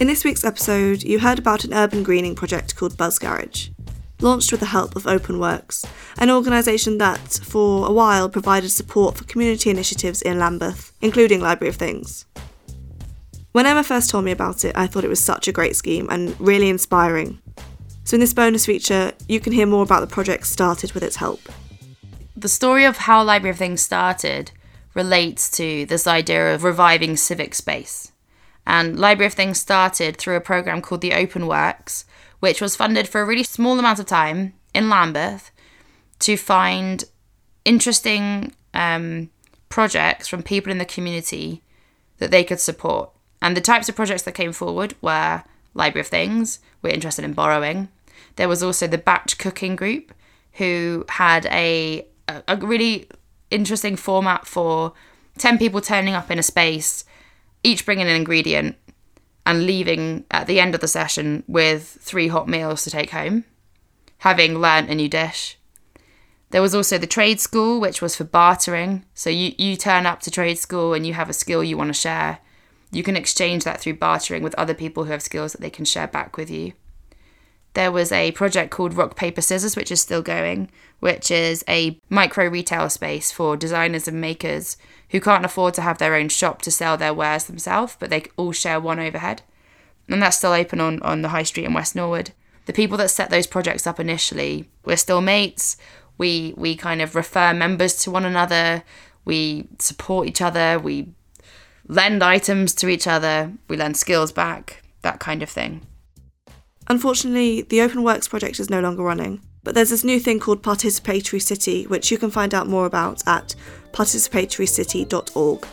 In this week's episode, you heard about an urban greening project called Buzz Garage, launched with the help of Open Works, an organisation that, for a while, provided support for community initiatives in Lambeth, including Library of Things. When Emma first told me about it, I thought it was such a great scheme and really inspiring. So in this bonus feature, you can hear more about the project started with its help. The story of how Library of Things started relates to this idea of reviving civic space. And Library of Things started through a programme called the Open Works, which was funded for a really small amount of time in Lambeth to find interesting projects from people in the community that they could support. And the types of projects that came forward were Library of Things, we're interested in borrowing. There was also the Batch Cooking Group, who had a really interesting format for 10 people turning up in a space, each bringing an ingredient, and leaving at the end of the session with 3 hot meals to take home, having learnt a new dish. There was also the trade school, which was for bartering. So you turn up to trade school and you have a skill you want to share. You can exchange that through bartering with other people who have skills that they can share back with you. There was a project called Rock Paper Scissors, which is still going, which is a micro retail space for designers and makers who can't afford to have their own shop to sell their wares themselves, but they all share one overhead. And that's still open on the High Street in West Norwood. The people that set those projects up initially, we're still mates. We kind of refer members to one another. We support each other. We lend items to each other. We lend skills back, that kind of thing. Unfortunately, the Open Works project is no longer running, but there's this new thing called Participatory City, which you can find out more about at participatorycity.org.